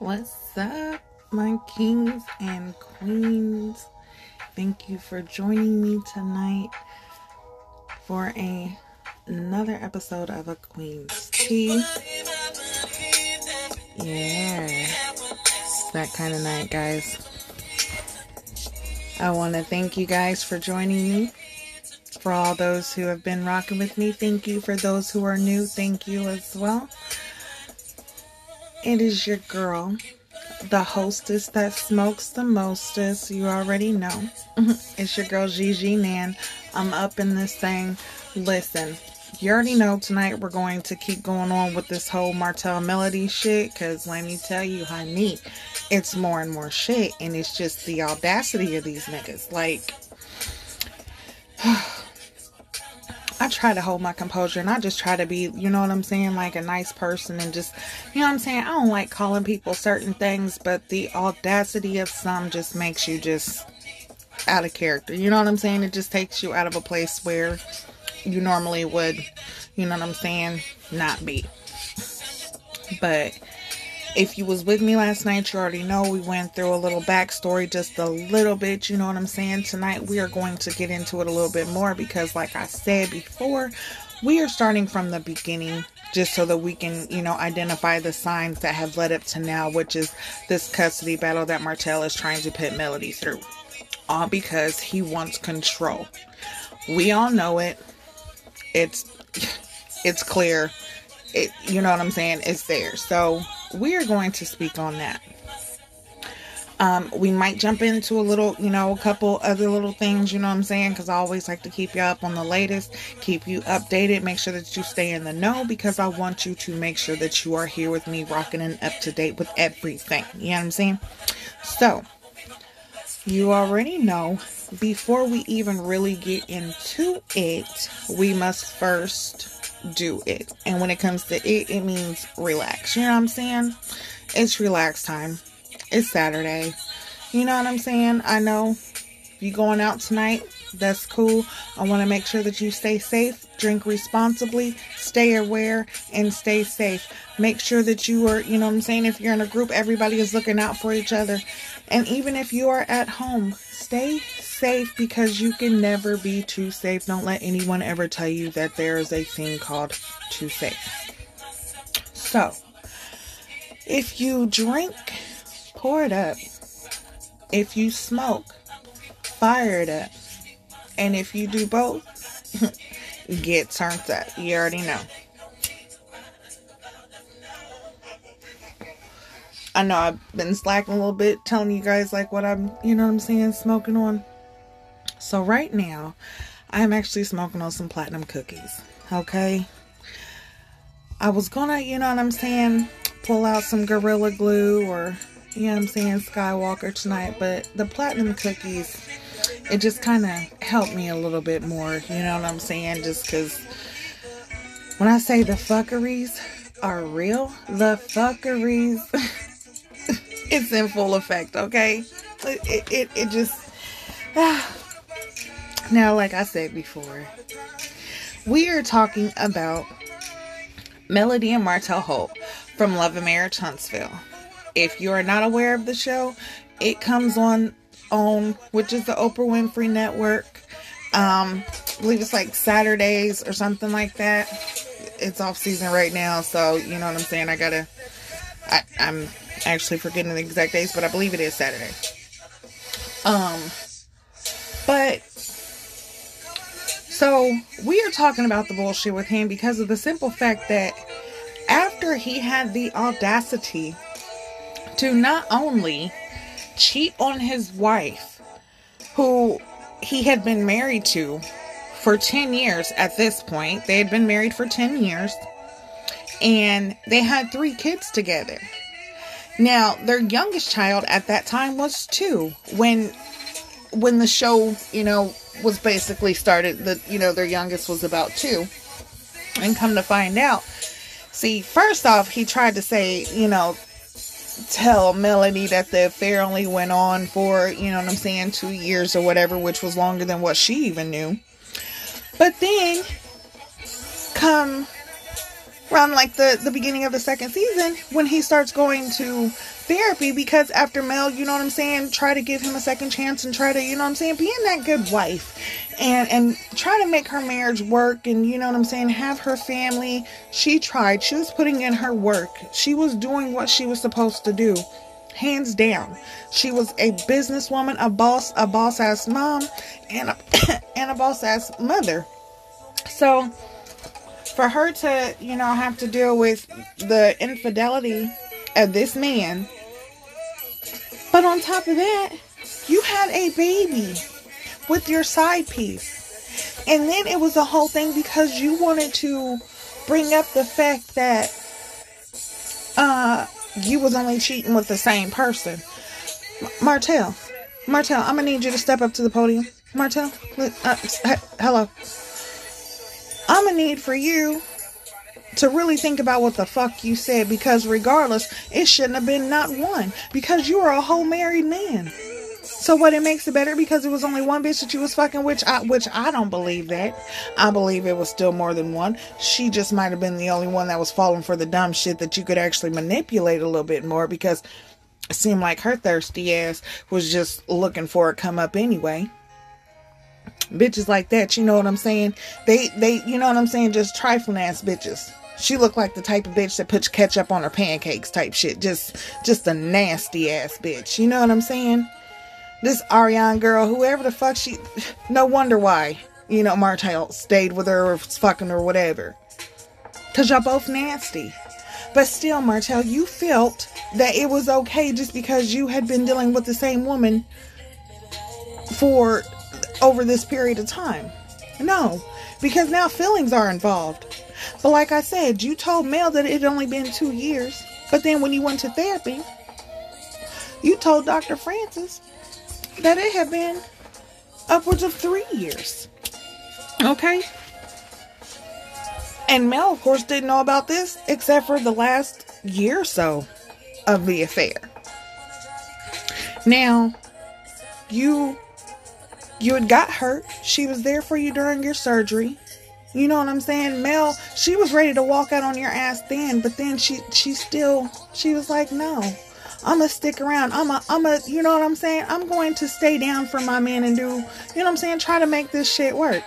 What's up, my kings and queens? Thank you for joining me tonight for another episode of A Queen's Tea. Yeah, it's that kind of night, guys. I want to thank you guys for joining me. For all those who have been rocking with me, thank you. For those who are new, thank you as well. It is your girl, the hostess that smokes the mostest. You already know. It's your girl, Gigi Nan. I'm up in this thing. Listen, you already know tonight we're going to keep going on with this whole Martell Melody shit. Because let me tell you, honey, it's more and more shit. And it's just the audacity of these niggas. Like, I try to hold my composure and I just try to be, you know what I'm saying, like a nice person and just, you know what I'm saying, I don't like calling people certain things, but the audacity of some just makes you just out of character, you know what I'm saying, it just takes you out of a place where you normally would, you know what I'm saying, not be. But if you was with me last night, you already know we went through a little backstory, just a little bit, you know what I'm saying? Tonight, we are going to get into it a little bit more because, like I said before, we are starting from the beginning just so that we can, you know, identify the signs that have led up to now, which is this custody battle that Martell is trying to put Melody through. All because he wants control. We all know it. It's clear. It, you know what I'm saying? It's there. So we are going to speak on that. We might jump into a little, you know, a couple other little things, you know what I'm saying? Because I always like to keep you up on the latest, keep you updated, make sure that you stay in the know because I want you to make sure that you are here with me, rocking and up to date with everything. You know what I'm saying? So, you already know, before we even really get into it, we must first do it. And when it comes to it, it means relax. You know what I'm saying? It's relax time. It's Saturday. You know what I'm saying? I know you going out tonight. That's cool. I want to make sure that you stay safe, drink responsibly, stay aware, and stay safe. Make sure that you are, you know what I'm saying? If you're in a group, everybody is looking out for each other. And even if you are at home, stay safe because you can never be too safe. Don't let anyone ever tell you that there is a thing called too safe. So, if you drink, pour it up. If you smoke, fire it up. And if you do both, get turned up. You already know. I know I've been slacking a little bit, telling you guys like what I'm, you know what I'm saying, smoking on. So right now, I'm actually smoking on some platinum cookies, okay? I was gonna, you know what I'm saying, pull out some Gorilla Glue or, you know what I'm saying, Skywalker tonight, but the platinum cookies, it just kind of helped me a little bit more, you know what I'm saying, just because when I say the fuckeries are real, the fuckeries, it's in full effect, okay? It just... Now, like I said before, we are talking about Melody and Martell Holt from Love and Marriage Huntsville. If you are not aware of the show, it comes on which is the Oprah Winfrey Network. I believe it's like Saturdays or something like that. It's off season right now, so you know what I'm saying? I'm actually forgetting the exact days, but I believe it is Saturday. But so we are talking about the bullshit with him because of the simple fact that after he had the audacity to not only cheat on his wife, who he had been married to for 10 years at this point, they had been married for 10 years and they had 3 kids together. Now, their youngest child at that time was 2 when the show, you know, was basically started. The, you know, their youngest was about 2. And come to find out, see, first off, he tried to say, you know, tell Melody that the affair only went on for, you know what I'm saying, 2 years or whatever, which was longer than what she even knew. But then, come around like the beginning of the second season when he starts going to therapy, because after Mel, you know what I'm saying, try to give him a second chance and try to, you know what I'm saying, being that good wife and try to make her marriage work and, you know what I'm saying, have her family. She tried. She was putting in her work. She was doing what she was supposed to do. Hands down. She was a businesswoman, a boss ass mom, and a boss ass mother. So for her to, you know, have to deal with the infidelity of this man. But on top of that, you had a baby with your side piece. And then it was a whole thing because you wanted to bring up the fact that you was only cheating with the same person. Martell, I'm going to need you to step up to the podium. Martell, hello. I'm going to need for you to really think about what the fuck you said, because regardless, it shouldn't have been not one, because you are a whole married man. So what, it makes it better because it was only one bitch that you was fucking, which I don't believe that. I believe it was still more than one. She just might have been the only one that was falling for the dumb shit that you could actually manipulate a little bit more, because it seemed like her thirsty ass was just looking for it come up anyway. Bitches like that, you know what I'm saying? They you know what I'm saying, just trifling ass bitches. She looked like the type of bitch that puts ketchup on her pancakes type shit. Just a nasty ass bitch. You know what I'm saying? This Arionne girl, whoever the fuck she... No wonder why, you know, Martell stayed with her or fucking or whatever. Because y'all both nasty. But still, Martell, you felt that it was okay just because you had been dealing with the same woman for... over this period of time. No, because now feelings are involved. But like I said, you told Mel that it had only been 2 years, but then when you went to therapy, you told Dr. Francis that it had been upwards of 3 years. Okay? And Mel, of course, didn't know about this except for the last year or so of the affair. Now, you had got hurt. She was there for you during your surgery. You know what I'm saying? Mel, she was ready to walk out on your ass then, but then she was like, no, I'm going to stick around. You know what I'm saying? I'm going to stay down for my man and do, you know what I'm saying? Try to make this shit work.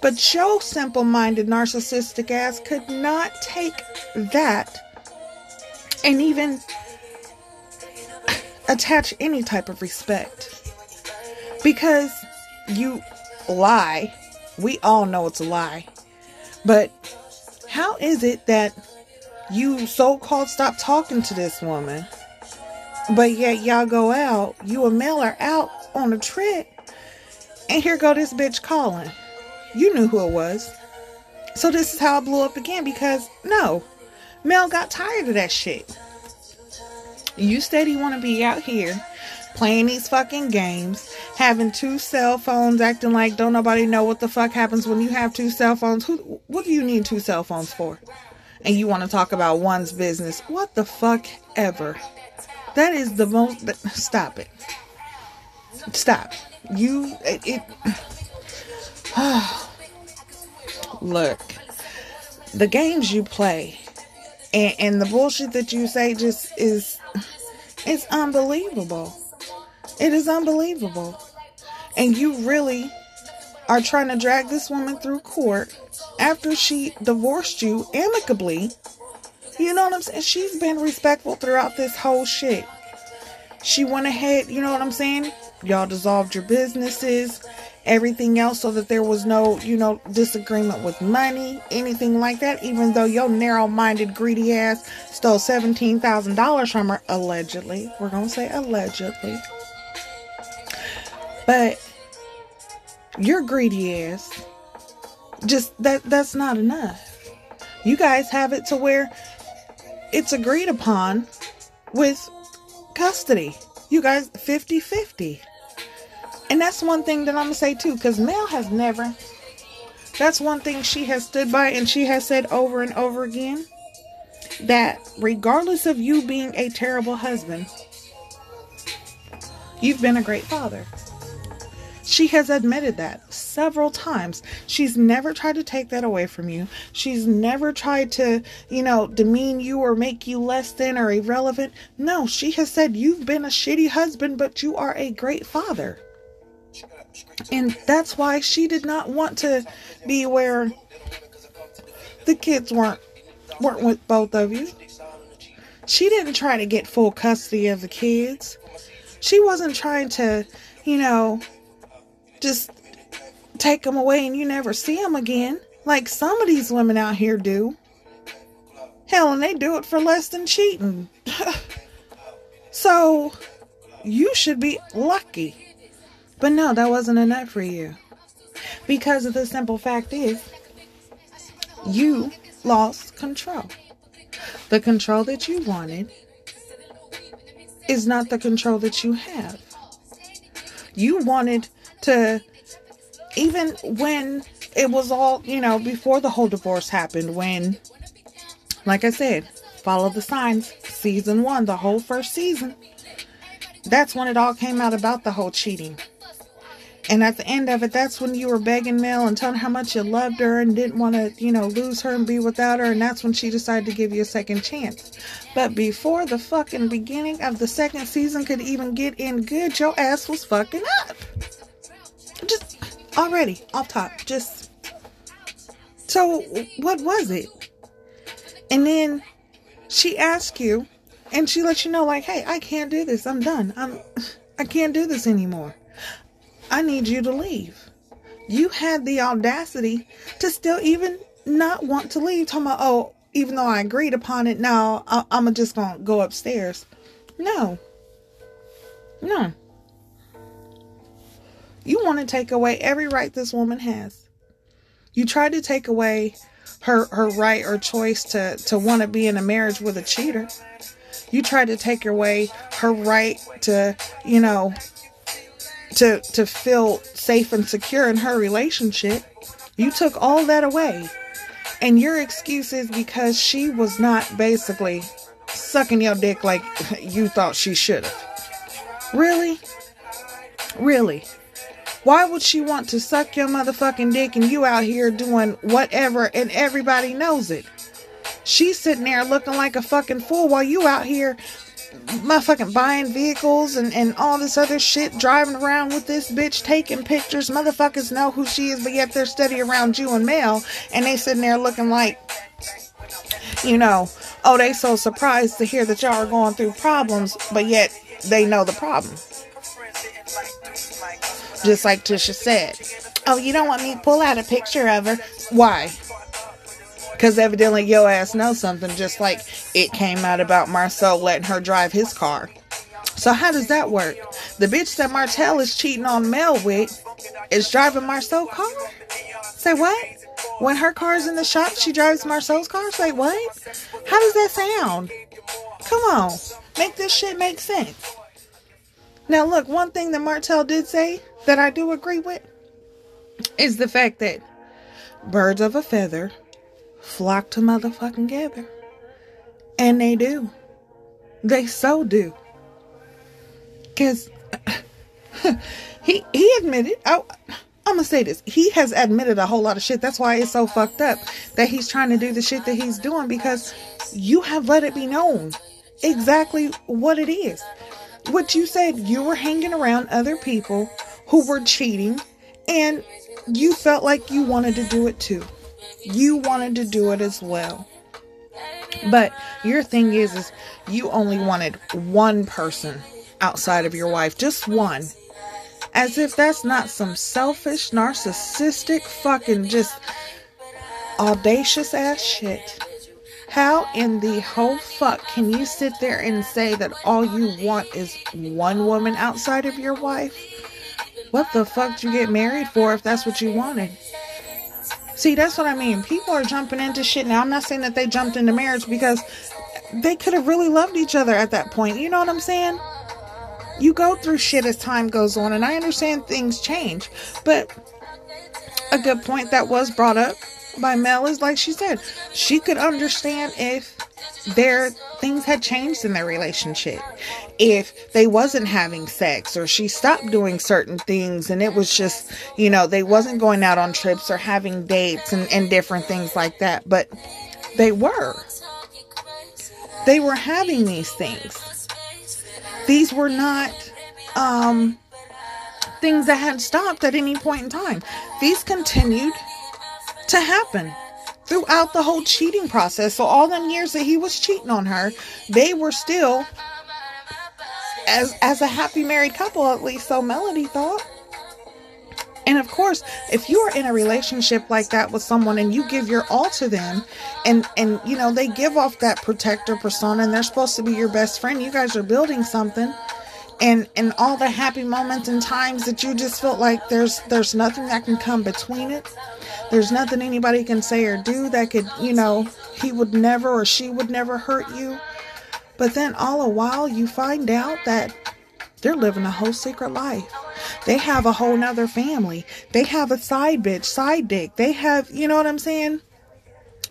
But your simple-minded, narcissistic ass could not take that and even attach any type of respect. Because you lie. We all know it's a lie. But how is it that you so-called stop talking to this woman, but yet y'all go out, you and Mel are out on a trip, and here go this bitch calling. You knew who it was. So this is how it blew up again, because no, Mel got tired of that shit. You steady want to be out here playing these fucking games, having two cell phones, acting like don't nobody know what the fuck happens when you have two cell phones. What do you need two cell phones for? And you want to talk about one's business. What the fuck ever. That is the most... Stop it. Stop. Look. The games you play and the bullshit that you say just is... It's unbelievable. It is unbelievable. And you really are trying to drag this woman through court after she divorced you amicably. You know what I'm saying? She's been respectful throughout this whole shit. She went ahead, you know what I'm saying? Y'all dissolved your businesses, everything else, so that there was no, you know, disagreement with money, anything like that, even though your narrow-minded, greedy ass stole $17,000 from her, allegedly. We're going to say allegedly. But your greedy ass, just that's not enough. You guys have it to where it's agreed upon with custody. You guys 50-50. And that's one thing that I'm going to say too, because Mel has never, that's one thing she has stood by and she has said over and over again, that regardless of you being a terrible husband, you've been a great father. She has admitted that several times. She's never tried to take that away from you. She's never tried to, you know, demean you or make you less than or irrelevant. No, she has said you've been a shitty husband, but you are a great father. And that's why she did not want to be where the kids weren't with both of you. She didn't try to get full custody of the kids. She wasn't trying to, you know, just take them away and you never see them again, like some of these women out here do. Hell, and they do it for less than cheating. So, you should be lucky. But no, that wasn't enough for you. Because of the simple fact is, you lost control. The control that you wanted is not the control that you have. You wanted to, even when it was all, you know, before the whole divorce happened, when, like I said, Follow the Signs, season 1, the whole first season, that's when it all came out about the whole cheating. And at the end of it, that's when you were begging Mel and telling her how much you loved her and didn't want to, you know, lose her and be without her. And that's when she decided to give you a second chance. But before the fucking beginning of the second season could even get in good, your ass was fucking up. Just already off top. Just. So what was it? And then she asked you and she let you know, like, hey, I can't do this. I'm done. I can't do this anymore. I need you to leave. You had the audacity to still even not want to leave. Talking about, oh, even though I agreed upon it, now I'm just going to go upstairs. No. You want to take away every right this woman has. You tried to take away her right or choice to want to be in a marriage with a cheater. You tried to take away her right to, you know, to feel safe and secure in her relationship. You took all that away. And your excuse is because she was not basically sucking your dick like you thought she should have. Really? Really? Why would she want to suck your motherfucking dick and you out here doing whatever and everybody knows it? She's sitting there looking like a fucking fool while you out here motherfucking buying vehicles and all this other shit, driving around with this bitch, taking pictures. Motherfuckers know who she is, but yet they're steady around you and Mel, and they sitting there looking like, you know, oh, they so surprised to hear that y'all are going through problems, but yet they know the problem. Just like Tisha said, oh, you don't want me to pull out a picture of her? Why? Because evidently your ass knows something, just like it came out about Marceau letting her drive his car. So how does that work? The bitch that Martell is cheating on Mel with is driving Marceau's car? Say what? When her car's in the shop, she drives Marceau's car? Say what? How does that sound? Come on. Make this shit make sense. Now look, one thing that Martell did say that I do agree with is the fact that birds of a feather flock to motherfucking gather. And they do. They so do. Because he admitted, I'm going to say this, he has admitted a whole lot of shit. That's why it's so fucked up that he's trying to do the shit that he's doing, because you have let it be known exactly what it is. What you said, you were hanging around other people who were cheating and you felt like you wanted to do it too. You wanted to do it as well. But your thing is you only wanted one person outside of your wife. Just one. As if that's not some selfish, narcissistic, fucking just audacious ass shit. How in the whole fuck can you sit there and say that all you want is one woman outside of your wife? What the fuck did you get married for if that's what you wanted? See, that's what I mean. People are jumping into shit now. I'm not saying that they jumped into marriage because they could have really loved each other at that point. You know what I'm saying? You go through shit as time goes on, and I understand things change. But a good point that was brought up by Mel is, like she said, she could understand if their things had changed in their relationship, if they wasn't having sex, or she stopped doing certain things, and it was just, you know, they wasn't going out on trips or having dates and different things like that. But they were having these things. These were not things that had stopped at any point in time. These continued to happen throughout the whole cheating process. So all them years that he was cheating on her, they were still as a happy married couple, at least so Melody thought. And of course, if you are in a relationship like that with someone and you give your all to them, and you know, they give off that protector persona and they're supposed to be your best friend, you guys are building something, and all the happy moments and times that you just felt like there's nothing that can come between it, there's nothing anybody can say or do that could, you know, he would never or she would never hurt you. But then all the while you find out that they're living a whole secret life. They have a whole nother family. They have a side bitch, side dick. They have, you know what I'm saying?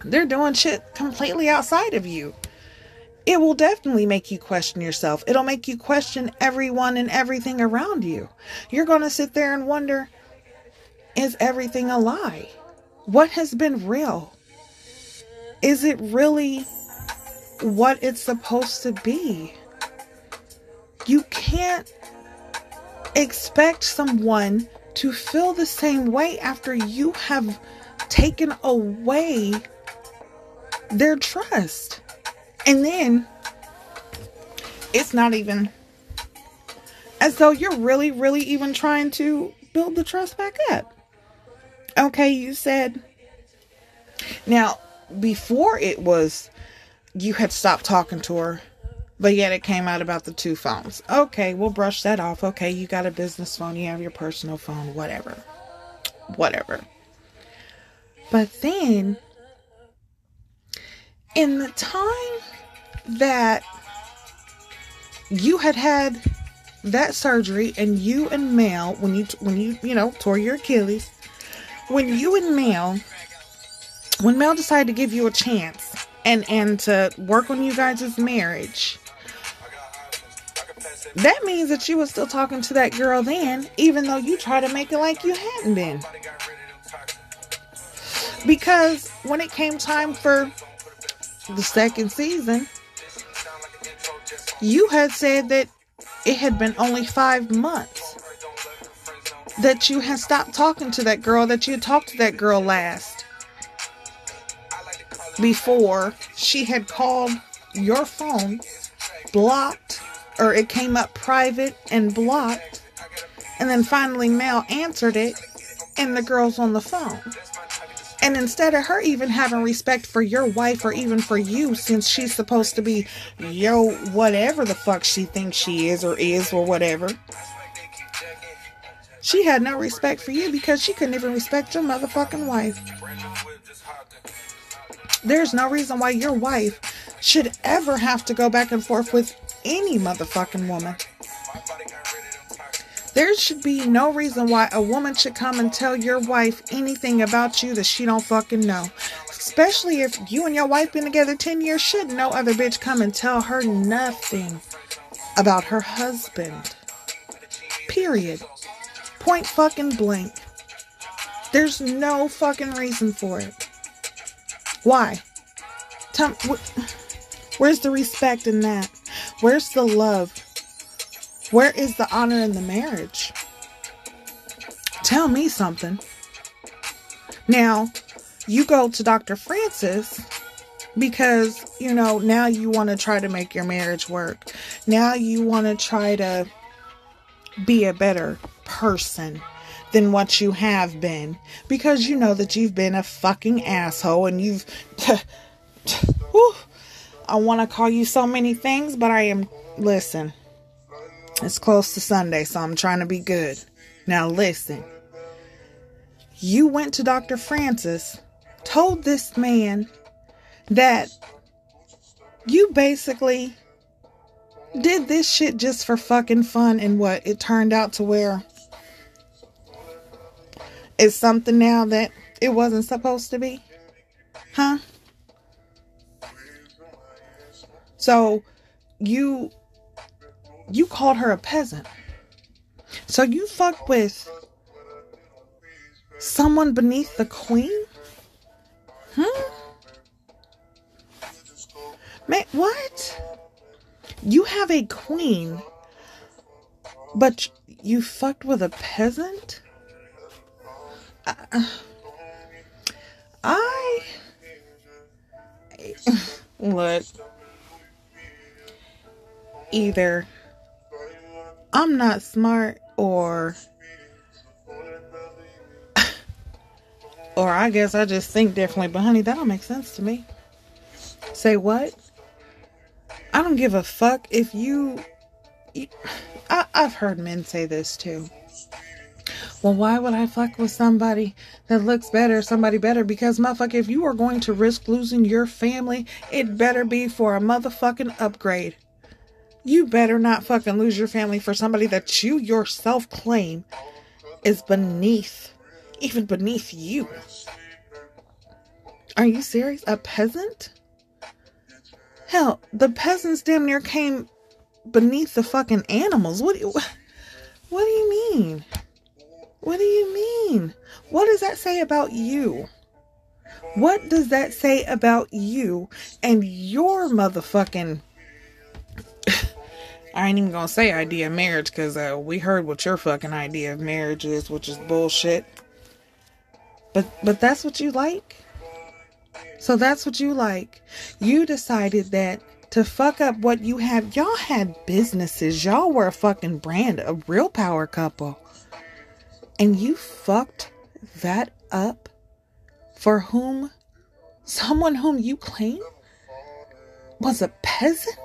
They're doing shit completely outside of you. It will definitely make you question yourself. It'll make you question everyone and everything around you. You're going to sit there and wonder, is everything a lie? What has been real? Is it really what it's supposed to be? You can't expect someone to feel the same way after you have taken away their trust. And then it's not even as though you're really, really even trying to build the trust back up. Okay, you said. Now, before it was, you had stopped talking to her, but yet it came out about the 2 phones. Okay, we'll brush that off. Okay, you got a business phone, you have your personal phone, whatever. But then, in the time that you had that surgery, and you and Mel, when you tore your Achilles, when Mel decided to give you a chance and to work on you guys' marriage, that means that you were still talking to that girl then, even though you try to make it like you hadn't been. Because when it came time for the second season, you had said that it had been only 5 months that you had stopped talking to that girl, that you had talked to that girl last, before she had called your phone, blocked, or it came up private and blocked, and then finally Mel answered it and the girl's on the phone. And instead of her even having respect for your wife or even for you, since she's supposed to be yo whatever the fuck she thinks she is or whatever, she had no respect for you because she couldn't even respect your motherfucking wife. There's no reason why your wife should ever have to go back and forth with any motherfucking woman. There should be no reason why a woman should come and tell your wife anything about you that she don't fucking know. Especially if you and your wife been together 10 years, should no other bitch come and tell her nothing about her husband. Period. Point fucking blank. There's no fucking reason for it. Why? Where's the respect in that? Where's the love? Where is the honor in the marriage? Tell me something. Now, you go to Dr. Francis because, you know, now you want to try to make your marriage work. Now you want to try to be a better person than what you have been, because you know that you've been a fucking asshole and you've... whew, I want to call you so many things, but I am... Listen... It's close to Sunday, so I'm trying to be good. Now listen. You went to Dr. Francis, told this man that you basically did this shit just for fucking fun, and what it turned out to where it's something now that it wasn't supposed to be. Huh? So you called her a peasant. So you fucked with someone beneath the queen? Hmm? Man, what? You have a queen, but you fucked with a peasant? Look, either I'm not smart or I guess I just think differently, but honey, that don't make sense to me. Say what? I don't give a fuck if you I've heard men say this too. Well, why would I fuck with somebody that looks better, somebody better? Because, motherfucker, if you are going to risk losing your family, it better be for a motherfucking upgrade. You better not fucking lose your family for somebody that you yourself claim is beneath, even beneath you. Are you serious? A peasant? Hell, the peasants damn near came beneath the fucking animals. What do you mean? What do you mean? What does that say about you? What does that say about you and your motherfucking... I ain't even gonna say idea of marriage, because we heard what your fucking idea of marriage is, which is bullshit. But that's what you like? So that's what you like. You decided that to fuck up what you have. Y'all had businesses. Y'all were a fucking brand, a real power couple. And you fucked that up for whom, someone whom you claim was a peasant?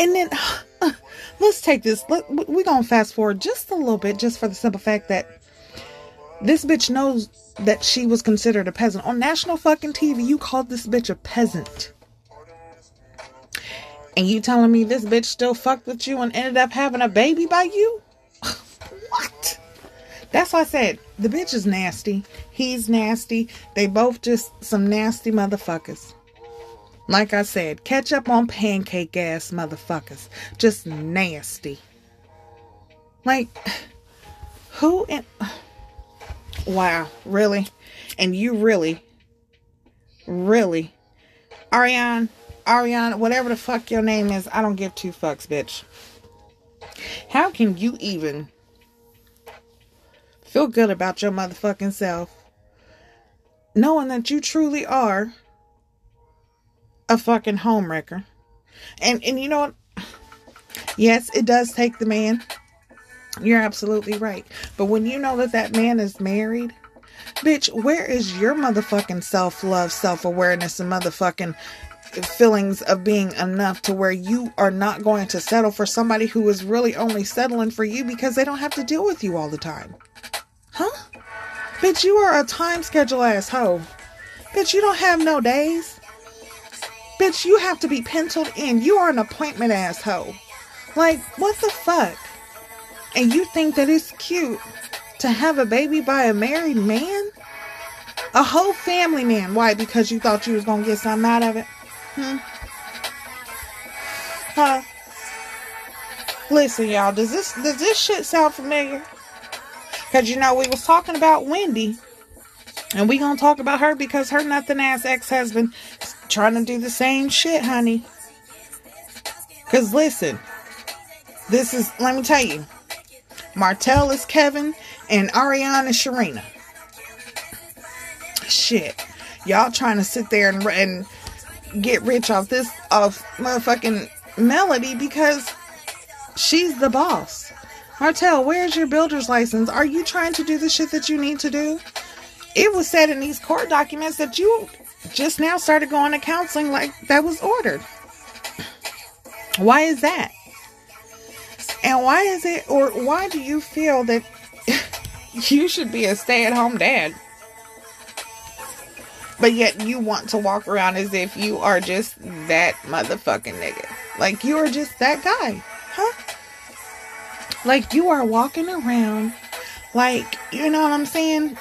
And then, let's take this. We're going to fast forward just a little bit, just for the simple fact that this bitch knows that she was considered a peasant. On national fucking TV, you called this bitch a peasant. And you telling me this bitch still fucked with you and ended up having a baby by you? What? That's why I said the bitch is nasty. He's nasty. They both just some nasty motherfuckers. Like I said, ketchup on pancake ass motherfuckers. Just nasty. Like, who in... Wow, really? And you really? Arionne, whatever the fuck your name is, I don't give two fucks, bitch. How can you even feel good about your motherfucking self knowing that you truly are a fucking homewrecker? And you know what? Yes, it does take the man. You're absolutely right. But when you know that man is married, bitch, where is your motherfucking self-love, self-awareness, and motherfucking feelings of being enough to where you are not going to settle for somebody who is really only settling for you because they don't have to deal with you all the time? Huh? Bitch, you are a time schedule ass hoe. Bitch, you don't have no days. Bitch, you have to be penciled in. You are an appointment ass hoe. Like, what the fuck? And you think that it's cute to have a baby by a married man? A whole family man. Why? Because you thought you was going to get something out of it? Huh? Listen, y'all. Does this shit sound familiar? Because, you know, we was talking about Wendy. And we going to talk about her because her nothing-ass ex-husband is trying to do the same shit, honey. Because, listen. This is, let me tell you. Martell is Kevin and Arionne is Sharina. Shit. Y'all trying to sit there and get rich off motherfucking Melody because she's the boss. Martell, where's your builder's license? Are you trying to do the shit that you need to do? It was said in these court documents that you just now started going to counseling like that was ordered. Why is that? And why is it, or why do you feel that you should be a stay-at-home dad? But yet you want to walk around as if you are just that motherfucking nigga. Like you are just that guy. Huh? Like you are walking around like, you know what I'm saying?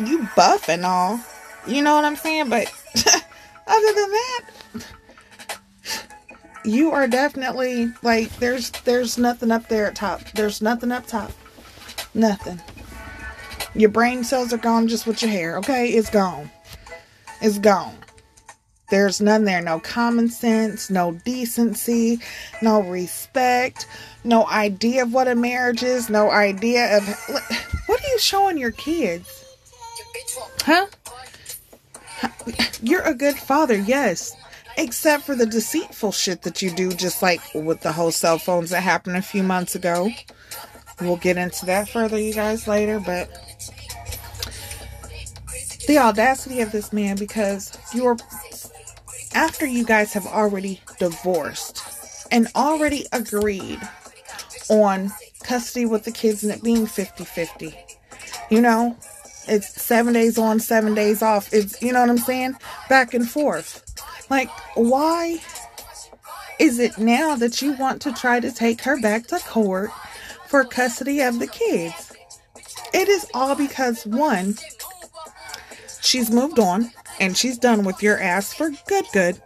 You buff and all. You know what I'm saying? But other than that, you are definitely, like, there's nothing up there at top. There's nothing up top. Nothing. Your brain cells are gone just with your hair, okay? It's gone. It's gone. There's none there. No common sense, no decency, no respect, no idea of what a marriage is, no idea of... What are you showing your kids? Huh? You're a good father, yes. Except for the deceitful shit that you do, just like with the whole cell phones that happened a few months ago. We'll get into that further, you guys, later, but... The audacity of this man, because you're... After you guys have already divorced and already agreed on custody with the kids and it being 50-50, you know, it's 7 days on, 7 days off. It's, you know what I'm saying? Back and forth. Like, why is it now that you want to try to take her back to court for custody of the kids? It is all because, one, she's moved on. And she's done with your ass for good.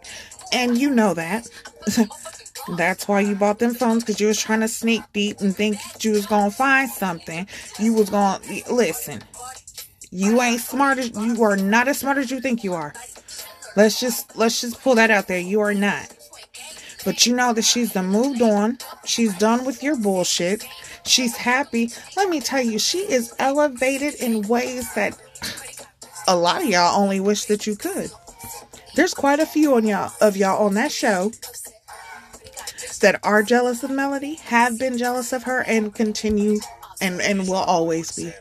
And you know that. That's why you bought them phones. Because you was trying to sneak deep and think you was going to find something. You was going to... Listen. You ain't smart as... You are not as smart as you think you are. Let's just pull that out there. You are not. But you know that she's done moved on. She's done with your bullshit. She's happy. Let me tell you, she is elevated in ways that... A lot of y'all only wish that you could. There's quite a few of y'all on that show that are jealous of Melody, have been jealous of her, and continue and will always be.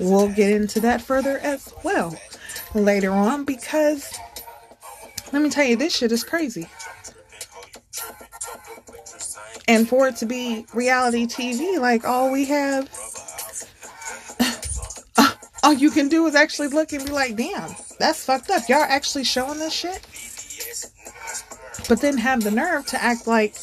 We'll get into that further as well later on, because let me tell you, this shit is crazy. And for it to be reality TV, like all we have... All you can do is actually look and be like, damn, that's fucked up. Y'all actually showing this shit? But then have the nerve to act like,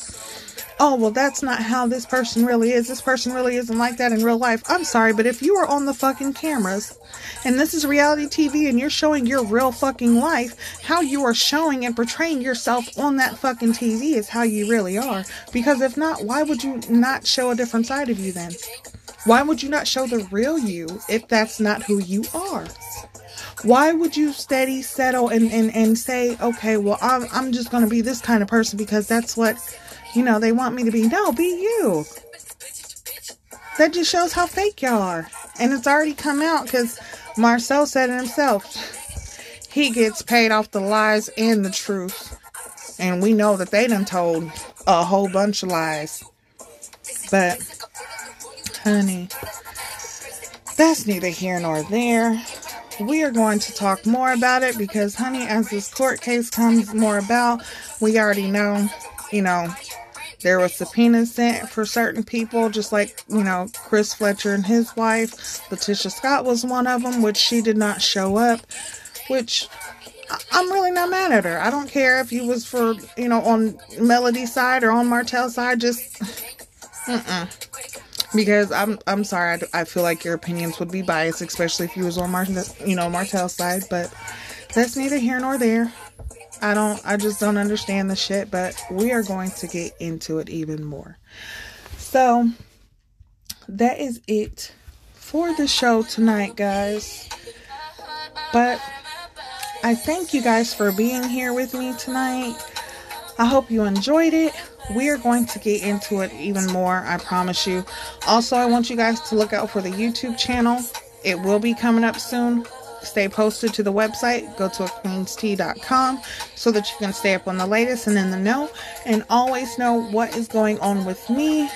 oh, well, that's not how this person really is. This person really isn't like that in real life. I'm sorry, but if you are on the fucking cameras and this is reality TV and you're showing your real fucking life, how you are showing and portraying yourself on that fucking TV is how you really are. Because if not, why would you not show a different side of you then? Why would you not show the real you if that's not who you are? Why would you steady, settle, and say, okay, well, I'm just going to be this kind of person because that's what, you know, they want me to be. No, be you. That just shows how fake y'all are. And it's already come out because Marceau said it himself. He gets paid off the lies and the truth. And we know that they done told a whole bunch of lies. But... Honey, that's neither here nor there. We are going to talk more about it because, honey, as this court case comes more about, we already know, you know, there was subpoenas sent for certain people, just like, you know, Chris Fletcher and his wife. Latisha Scott was one of them, which she did not show up, which I'm really not mad at her. I don't care if you was for, you know, on Melody's side or on Martell's side, just, Because I'm sorry, I feel like your opinions would be biased, especially if you was on Martell's side. But that's neither here nor there. I just don't understand the shit. But we are going to get into it even more. So that is it for the show tonight, guys. But I thank you guys for being here with me tonight. I hope you enjoyed it. We are going to get into it even more, I promise you. Also, I want you guys to look out for the YouTube channel. It will be coming up soon. Stay posted to the website. Go to aqueenstea.com so that you can stay up on the latest and in the know. And always know what is going on with me,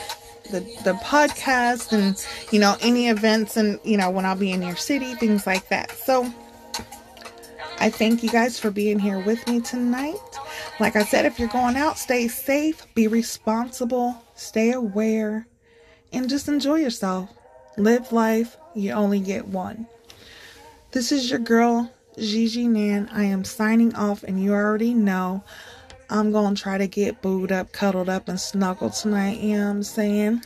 the podcast, and, you know, any events and, you know, when I'll be in your city, things like that. So, I thank you guys for being here with me tonight. Like I said, if you're going out, stay safe, be responsible, stay aware, and just enjoy yourself. Live life. You only get one. This is your girl, Gigi Nan. I am signing off, and you already know I'm going to try to get booed up, cuddled up, and snuggled tonight. You know what I'm saying?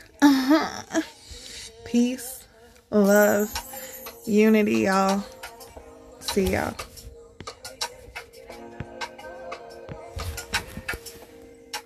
Peace, love, unity, y'all. See y'all.